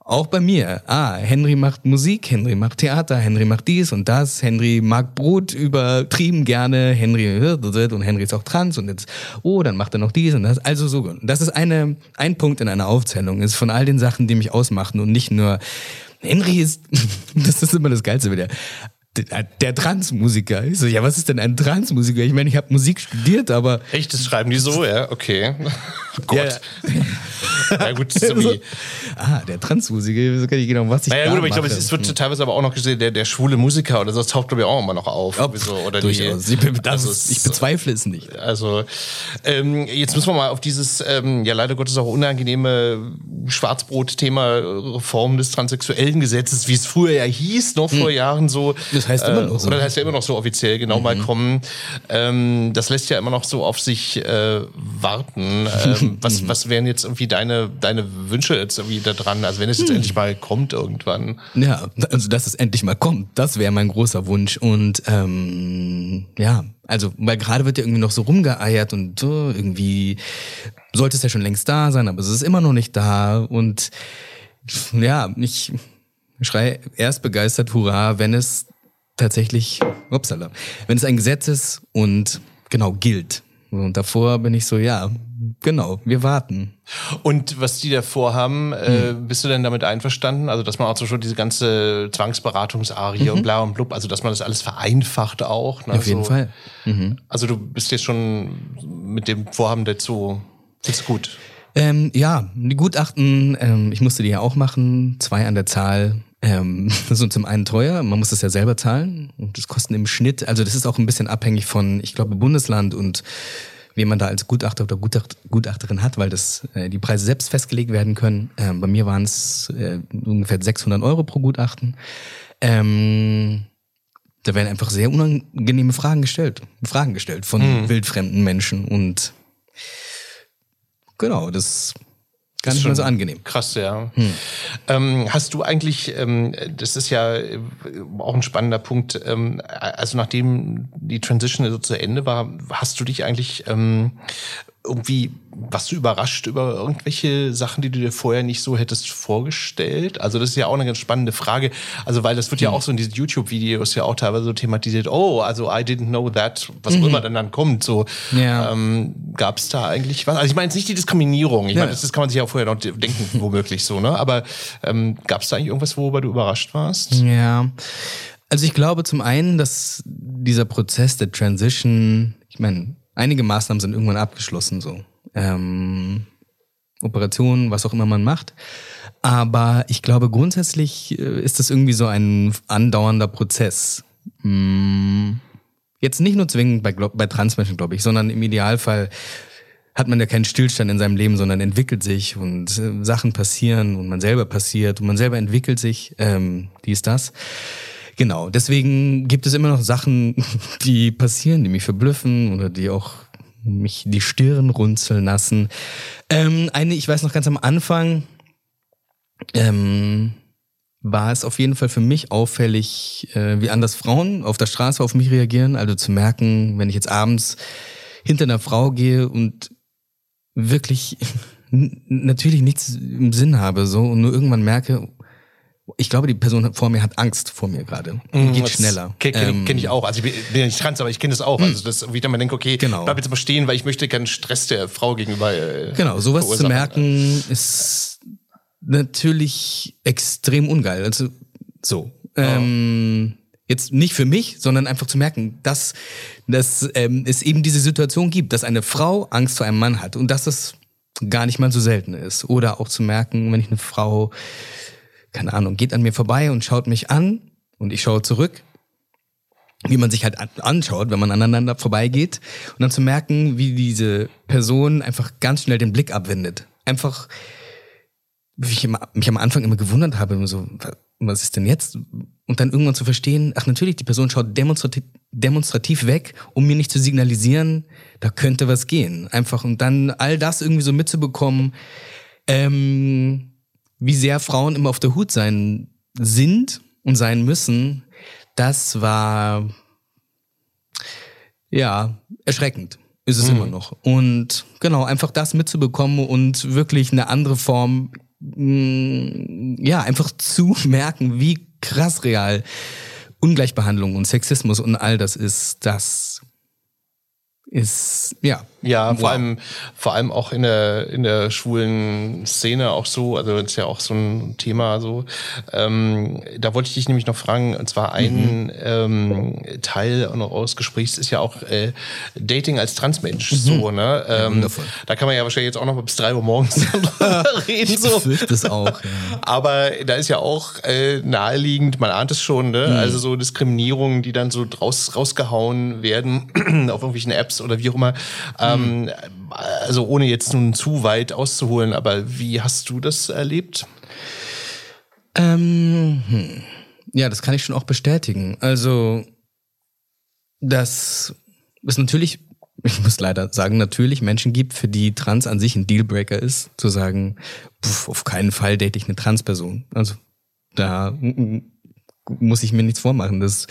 auch bei mir, ah, Henri macht Musik, Henri macht Theater, Henri macht dies und das, Henri mag Brot übertrieben gerne, Henri und Henri ist auch trans und jetzt, oh, dann macht er noch dies und das, also so. Das ist eine, ein Punkt in einer Aufzählung, ist von all den Sachen, die mich ausmachen und nicht nur, Henri ist, das ist immer das Geilste wieder, Der, der Transmusiker. Ich so, ja, was ist denn ein Transmusiker? Ich meine, ich habe Musik studiert, aber... Echt, das schreiben die so, ja, okay. Gott. Ja, ja gut, das ist irgendwie... Ah, der Transmusiker, ich weiß gar nicht genau, was ich naja, da gut, aber ich glaube, es wird teilweise aber auch noch gesehen, der, der schwule Musiker oder so, das taucht glaube ich auch immer noch auf. Ob, so, oder durchaus. Die, ich, das also, ist, ich bezweifle es nicht. Also, ähm, jetzt müssen wir mal auf dieses, ähm, ja leider Gottes auch unangenehme Schwarzbrot-Thema Reform des transsexuellen Gesetzes, wie es früher ja hieß, noch vor hm. Jahren so... Das heißt immer noch so. Oder das heißt ja immer noch so offiziell, genau mhm. mal kommen. Ähm, das lässt ja immer noch so auf sich äh, warten. Ähm, was, was wären jetzt irgendwie deine, deine Wünsche jetzt irgendwie da dran? Also wenn es jetzt mhm. endlich mal kommt irgendwann. Ja, also dass es endlich mal kommt, das wäre mein großer Wunsch. Und ähm, ja, also weil gerade wird ja irgendwie noch so rumgeeiert und oh, irgendwie sollte es ja schon längst da sein, aber es ist immer noch nicht da. Und ja, ich schreie erst begeistert Hurra, wenn es tatsächlich, upsala, wenn es ein Gesetz ist und genau gilt. Und davor bin ich so, ja, genau, wir warten. Und was die davor haben, mhm. äh, bist du denn damit einverstanden? Also, dass man auch so schon diese ganze Zwangsberatungsarie mhm. und bla und blub, also, dass man das alles vereinfacht auch. Ne? Auf jeden so, Fall. Mhm. Also, du bist jetzt schon mit dem Vorhaben dazu, ist gut. Ähm, ja, die Gutachten, ähm, ich musste die ja auch machen, zwei an der Zahl. Ähm, das ist zum einen teuer, man muss das ja selber zahlen und das kostet im Schnitt, also das ist auch ein bisschen abhängig von, ich glaube, Bundesland und wen man da als Gutachter oder Gutacht, Gutachterin hat, weil das äh, die Preise selbst festgelegt werden können. Ähm, bei mir waren es äh, ungefähr sechshundert Euro pro Gutachten. Ähm, da werden einfach sehr unangenehme Fragen gestellt, Fragen gestellt von mhm. wildfremden Menschen und genau, das... Gar nicht mal so angenehm. Krass, ja. Hm. Ähm, hast du eigentlich, ähm, das ist ja auch ein spannender Punkt, ähm, also nachdem die Transition so zu Ende war, hast du dich eigentlich ähm, irgendwie, warst du überrascht über irgendwelche Sachen, die du dir vorher nicht so hättest vorgestellt? Also das ist ja auch eine ganz spannende Frage, also weil das wird hm. ja auch so in diesen YouTube-Videos ja auch teilweise so thematisiert, oh, also I didn't know that, was mhm. auch immer dann dann kommt, so. Ja. Ähm, gab es da eigentlich was? Also ich meine jetzt nicht die Diskriminierung, ich ja. meine, das, das kann man sich ja vorher noch denken, womöglich so, ne? Aber ähm, gab es da eigentlich irgendwas, worüber du überrascht warst? Ja, also ich glaube zum einen, dass dieser Prozess der Transition, ich meine, einige Maßnahmen sind irgendwann abgeschlossen, so. Ähm, Operationen, was auch immer man macht. Aber ich glaube, grundsätzlich ist das irgendwie so ein andauernder Prozess. Hm. Jetzt nicht nur zwingend bei, bei Transmenschen, glaube ich, sondern im Idealfall hat man ja keinen Stillstand in seinem Leben, sondern entwickelt sich und äh, Sachen passieren und man selber passiert und man selber entwickelt sich, ähm, dies, das. Genau, deswegen gibt es immer noch Sachen, die passieren, die mich verblüffen oder die auch mich die Stirn runzeln lassen. Ähm, eine, ich weiß noch ganz am Anfang, ähm, war es auf jeden Fall für mich auffällig, äh, wie anders Frauen auf der Straße auf mich reagieren. Also zu merken, wenn ich jetzt abends hinter einer Frau gehe und wirklich n- natürlich nichts im Sinn habe so und nur irgendwann merke, ich glaube, die Person vor mir hat Angst vor mir gerade. Mm, geht schneller. Kenne ähm, kenn ich auch. Also ich bin ja nicht trans, aber ich kenne das auch. Mm. Also das, wie ich dann mal denke, okay, genau. Bleib jetzt mal stehen, weil ich möchte keinen Stress der Frau gegenüber äh, Genau, sowas zu merken ist natürlich extrem ungeil. Also so. Oh. Ähm, jetzt nicht für mich, sondern einfach zu merken, dass, dass ähm, es eben diese Situation gibt, dass eine Frau Angst vor einem Mann hat und dass das gar nicht mal so selten ist. Oder auch zu merken, wenn ich eine Frau... keine Ahnung, geht an mir vorbei und schaut mich an und ich schaue zurück, wie man sich halt anschaut, wenn man aneinander vorbeigeht und dann zu merken, wie diese Person einfach ganz schnell den Blick abwendet. Einfach, wie ich mich am Anfang immer gewundert habe, so, was ist denn jetzt? Und dann irgendwann zu verstehen, ach natürlich, die Person schaut demonstrativ, demonstrativ weg, um mir nicht zu signalisieren, da könnte was gehen. Einfach, und dann all das irgendwie so mitzubekommen, ähm, wie sehr Frauen immer auf der Hut sein sind und sein müssen, das war, ja, erschreckend. Ist es mhm. immer noch. Und genau, einfach das mitzubekommen und wirklich eine andere Form, mh, ja, einfach zu merken, wie krass real Ungleichbehandlung und Sexismus und all das ist, das... ist, ja. Ja, vor wow. allem, vor allem auch in der, in der schwulen Szene auch so, also das ist ja auch so ein Thema so. Ähm, da wollte ich dich nämlich noch fragen, und zwar ein mhm. ähm, Teil auch noch aus Gesprächs ist ja auch äh, Dating als Transmensch, mhm. so, ne? Ähm, ja, da kann man ja wahrscheinlich jetzt auch noch mal bis drei Uhr morgens drüber reden, so. Ich fürchte es auch, ja. Aber da ist ja auch äh, naheliegend, man ahnt es schon, ne? Mhm. Also so Diskriminierungen, die dann so draus, rausgehauen werden auf irgendwelchen Apps oder wie auch immer. Mhm. Ähm, also ohne jetzt nun zu weit auszuholen, aber wie hast du das erlebt? Ähm, hm. Ja, das kann ich schon auch bestätigen. Also dass es natürlich, ich muss leider sagen, natürlich Menschen gibt, für die Trans an sich ein Dealbreaker ist, zu sagen, pf, auf keinen Fall date ich eine Transperson. Also da m- m- muss ich mir nichts vormachen, das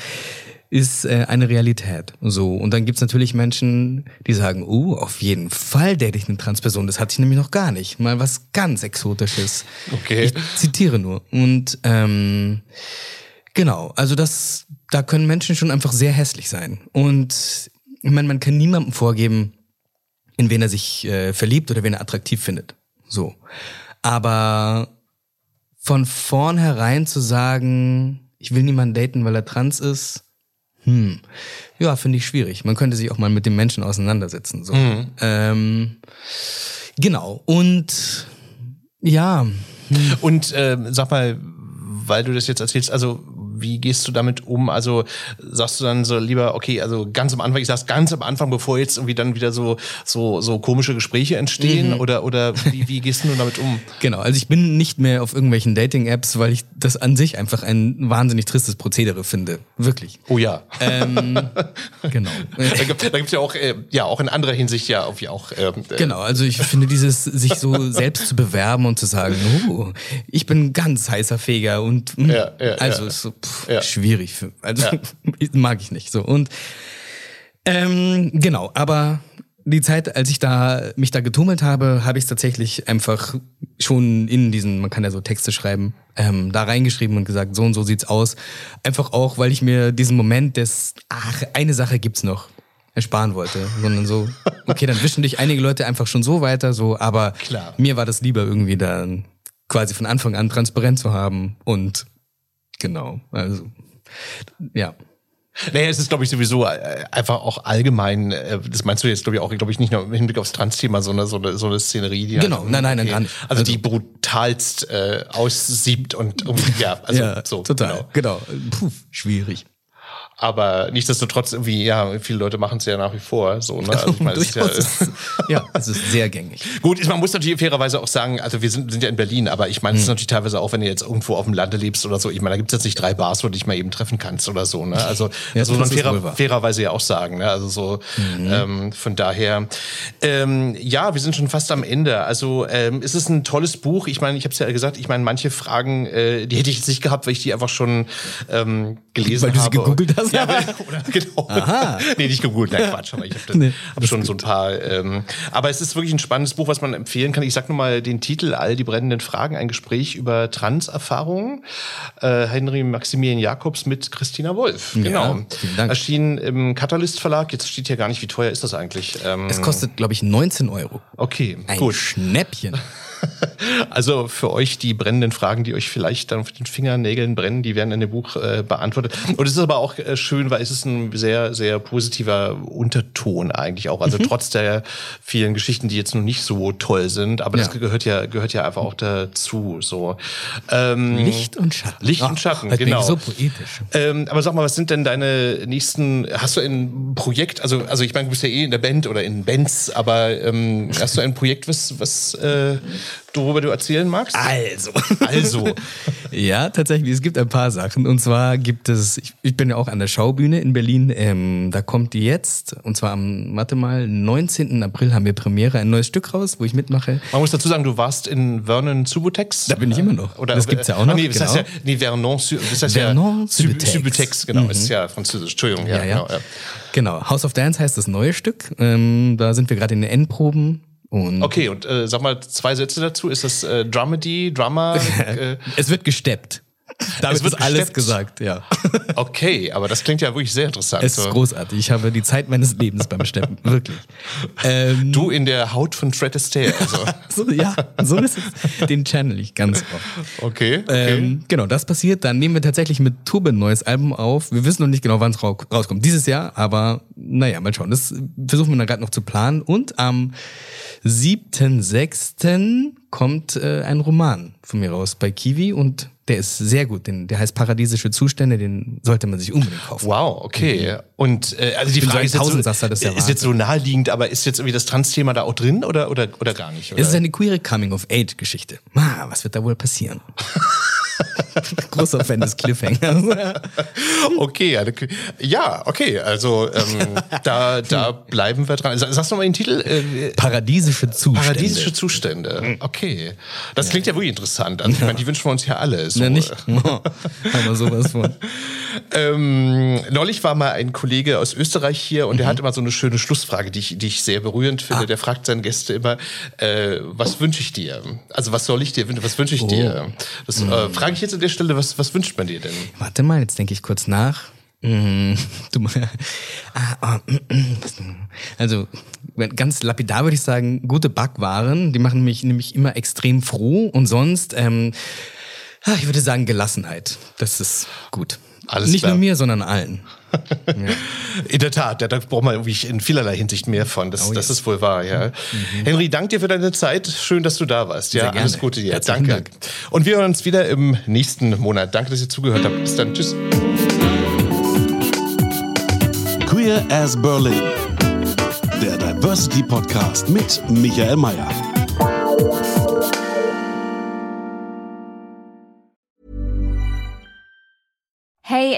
ist äh, eine Realität. So. Und dann gibt's natürlich Menschen, die sagen, oh, uh, auf jeden Fall date ich eine Transperson. Das hatte ich nämlich noch gar nicht. Mal was ganz Exotisches. Okay. Ich zitiere nur. Und ähm, genau, also das, da können Menschen schon einfach sehr hässlich sein. Und ich meine, man kann niemandem vorgeben, in wen er sich äh, verliebt oder wen er attraktiv findet. So. Aber von vornherein zu sagen, ich will niemanden daten, weil er trans ist, Hm. ja, finde ich schwierig. Man könnte sich auch mal mit dem Menschen auseinandersetzen. So. Mhm. Ähm, genau. Und ja. Und äh, sag mal, weil du das jetzt erzählst, also wie gehst du damit um? Also sagst du dann so lieber, okay, also ganz am Anfang, ich sag's ganz am Anfang, bevor jetzt irgendwie dann wieder so so so komische Gespräche entstehen mhm. oder oder wie, wie gehst du damit um? Genau, also ich bin nicht mehr auf irgendwelchen Dating-Apps, weil ich das an sich einfach ein wahnsinnig tristes Prozedere finde, wirklich. Oh ja. Ähm, genau. Da gibt, da gibt's ja auch äh, ja auch in anderer Hinsicht ja auch, auch äh, genau, also ich finde dieses sich so selbst zu bewerben und zu sagen, oh, ich bin ganz heißer Feger und mh, ja, ja, also ja. so pff, Ja. schwierig, für, also ja. mag ich nicht so und ähm, genau, aber die Zeit, als ich da mich da getummelt habe, habe ich es tatsächlich einfach schon in diesen, man kann ja so Texte schreiben, ähm, da reingeschrieben und gesagt, so und so sieht's aus, einfach auch, weil ich mir diesen Moment des, ach, eine Sache gibt's noch, ersparen wollte, sondern so, okay, dann wischen dich einige Leute einfach schon so weiter, so, aber Klar. mir war das lieber irgendwie dann quasi von Anfang an transparent zu haben und genau, also, ja. Naja, es ist, glaube ich, sowieso einfach auch allgemein, das meinst du jetzt, glaube ich, auch, glaube ich, nicht nur im Hinblick aufs Trans-Thema, sondern so eine, so eine Szenerie, die Genau, halt, nein, nein, nein, okay, gar nicht. Also, also die brutalst äh, aussiebt und, und ja, also ja, so. Total, genau. genau. Puh, schwierig. Aber nichtsdestotrotz irgendwie, ja, viele Leute machen es ja nach wie vor so, ne? Also ich meine, es ist ja, ja, es ist sehr gängig. Gut, man muss natürlich fairerweise auch sagen, also wir sind, sind ja in Berlin, aber ich meine, es hm. ist natürlich teilweise auch, wenn du jetzt irgendwo auf dem Lande lebst oder so, ich meine, da gibt es jetzt nicht drei Bars, wo du dich mal eben treffen kannst oder so, ne? Also ja, das muss man fairer, fairerweise ja auch sagen, ne? Also so, mhm. ähm, von daher, ähm, ja, wir sind schon fast am Ende. Also ähm, es ist ein tolles Buch. Ich meine, ich habe es ja gesagt, ich meine, manche Fragen, äh, die hätte ich jetzt nicht gehabt, weil ich die einfach schon ähm, gelesen habe. Weil du sie gegoogelt hast? Ja, oder, genau. Aha. Nee, nicht gegoogelt, nein, Quatsch, aber ich habe nee, hab schon so ein paar. Ähm, aber es ist wirklich ein spannendes Buch, was man empfehlen kann. Ich sag nur mal den Titel, All die brennenden Fragen, ein Gespräch über Trans-Erfahrungen. Äh, Henri Maximilian Jakobs mit Christina Wolf. Genau. Ja, erschien im Katalyst Verlag. Jetzt steht hier gar nicht, wie teuer ist das eigentlich? Ähm, es kostet, glaube ich, neunzehn Euro. Okay, ein gut. Schnäppchen. Also für euch die brennenden Fragen, die euch vielleicht dann auf den Fingernägeln brennen, die werden in dem Buch äh, beantwortet. Und es ist aber auch äh, schön, weil es ist ein sehr, sehr positiver Unterton eigentlich auch. Also mhm. trotz der vielen Geschichten, die jetzt noch nicht so toll sind, aber ja. das gehört ja, gehört ja einfach auch dazu. So. Ähm, Licht und Schatten. Licht Ach, und Schatten, genau. So poetisch. Ähm, aber sag mal, was sind denn deine nächsten, hast du ein Projekt, also, also ich meine, du bist ja eh in der Band oder in Bands, aber ähm, hast du ein Projekt, was... was äh, worüber du erzählen magst? Also. Also. Ja, tatsächlich. Es gibt ein paar Sachen. Und zwar gibt es, ich, ich bin ja auch an der Schaubühne in Berlin. Ähm, da kommt die jetzt, und zwar am, warte mal, neunzehnten April haben wir Premiere, ein neues Stück raus, wo ich mitmache. Man muss dazu sagen, du warst in Vernon Subutex. Da bin ich immer noch. Oder, das gibt's ja auch noch. Nee, das heißt ja, nee, Vernon, das heißt Vernon ja, Subutex. Subutex, genau. Mhm. Ist ja französisch. Entschuldigung. Ja, ja, ja. Genau, ja. Genau. House of Dance heißt das neue Stück. Ähm, da sind wir gerade in den Endproben. Und okay, und äh, sag mal zwei Sätze dazu. Ist das äh, Dramedy, Drama? Äh, es wird gesteppt. Damit es wird ist alles gesteppt. Gesagt, ja. Okay, aber das klingt ja wirklich sehr interessant. Es ist großartig. Ich habe die Zeit meines Lebens beim Steppen, wirklich. Ähm, du in der Haut von Fred Astaire. Also. so, ja, so ist es. Den channel ich ganz oft. Okay. okay. Ähm, genau, das passiert. Dann nehmen wir tatsächlich mit Tubbe ein neues Album auf. Wir wissen noch nicht genau, wann es rauskommt. Dieses Jahr, aber naja, mal schauen. Das versuchen wir dann gerade noch zu planen. Und am siebten sechsten kommt äh, ein Roman von mir raus bei Kiwi und der ist sehr gut. Den, der heißt Paradiesische Zustände, den sollte man sich unbedingt kaufen. Wow, okay. Und äh, also die Frage so ist, jetzt so, das ist jetzt so naheliegend, aber ist jetzt irgendwie das Trans-Thema da auch drin oder, oder, oder gar nicht? Oder? Es ist eine queere Coming-of-Age-Geschichte. Ah, was wird da wohl passieren? Großer Fan des Cliffhangers. Okay, ja, okay, also ähm, da, da bleiben wir dran. Sagst du mal den Titel? Äh, Paradiesische Zustände. Paradiesische Zustände, okay. Das klingt ja wirklich interessant. Also, ich meine, die wünschen wir uns ja alle. So. Na nicht? No. Haben wir sowas von. ähm, neulich war mal ein Kollege aus Österreich hier und mhm. der hat immer so eine schöne Schlussfrage, die ich, die ich sehr berührend finde. Ah. Der fragt seine Gäste immer, äh, was wünsche ich dir? Also was soll ich dir wünschen? Was wünsche ich oh. dir? Das äh, frage ich jetzt an der Stelle, was, was wünscht man dir denn? Warte mal, jetzt denke ich kurz nach. Mm, du mal. Ah, oh, mm, mm. Also ganz lapidar würde ich sagen, gute Backwaren, die machen mich nämlich immer extrem froh und sonst, ähm, ich würde sagen Gelassenheit, das ist gut. Alles Nicht klar. nur mir, sondern allen. Ja. In der Tat, ja, da braucht man irgendwie in vielerlei Hinsicht mehr von. Das, oh, das yes. ist wohl wahr, ja. Mhm. Henri, danke dir für deine Zeit. Schön, dass du da warst. Ja, alles Gute dir. Herzlichen danke. Dank. Und wir hören uns wieder im nächsten Monat. Danke, dass ihr zugehört habt. Bis dann. Tschüss. Queer as Berlin. Der Diversity Podcast mit Michael Mayer. Hey,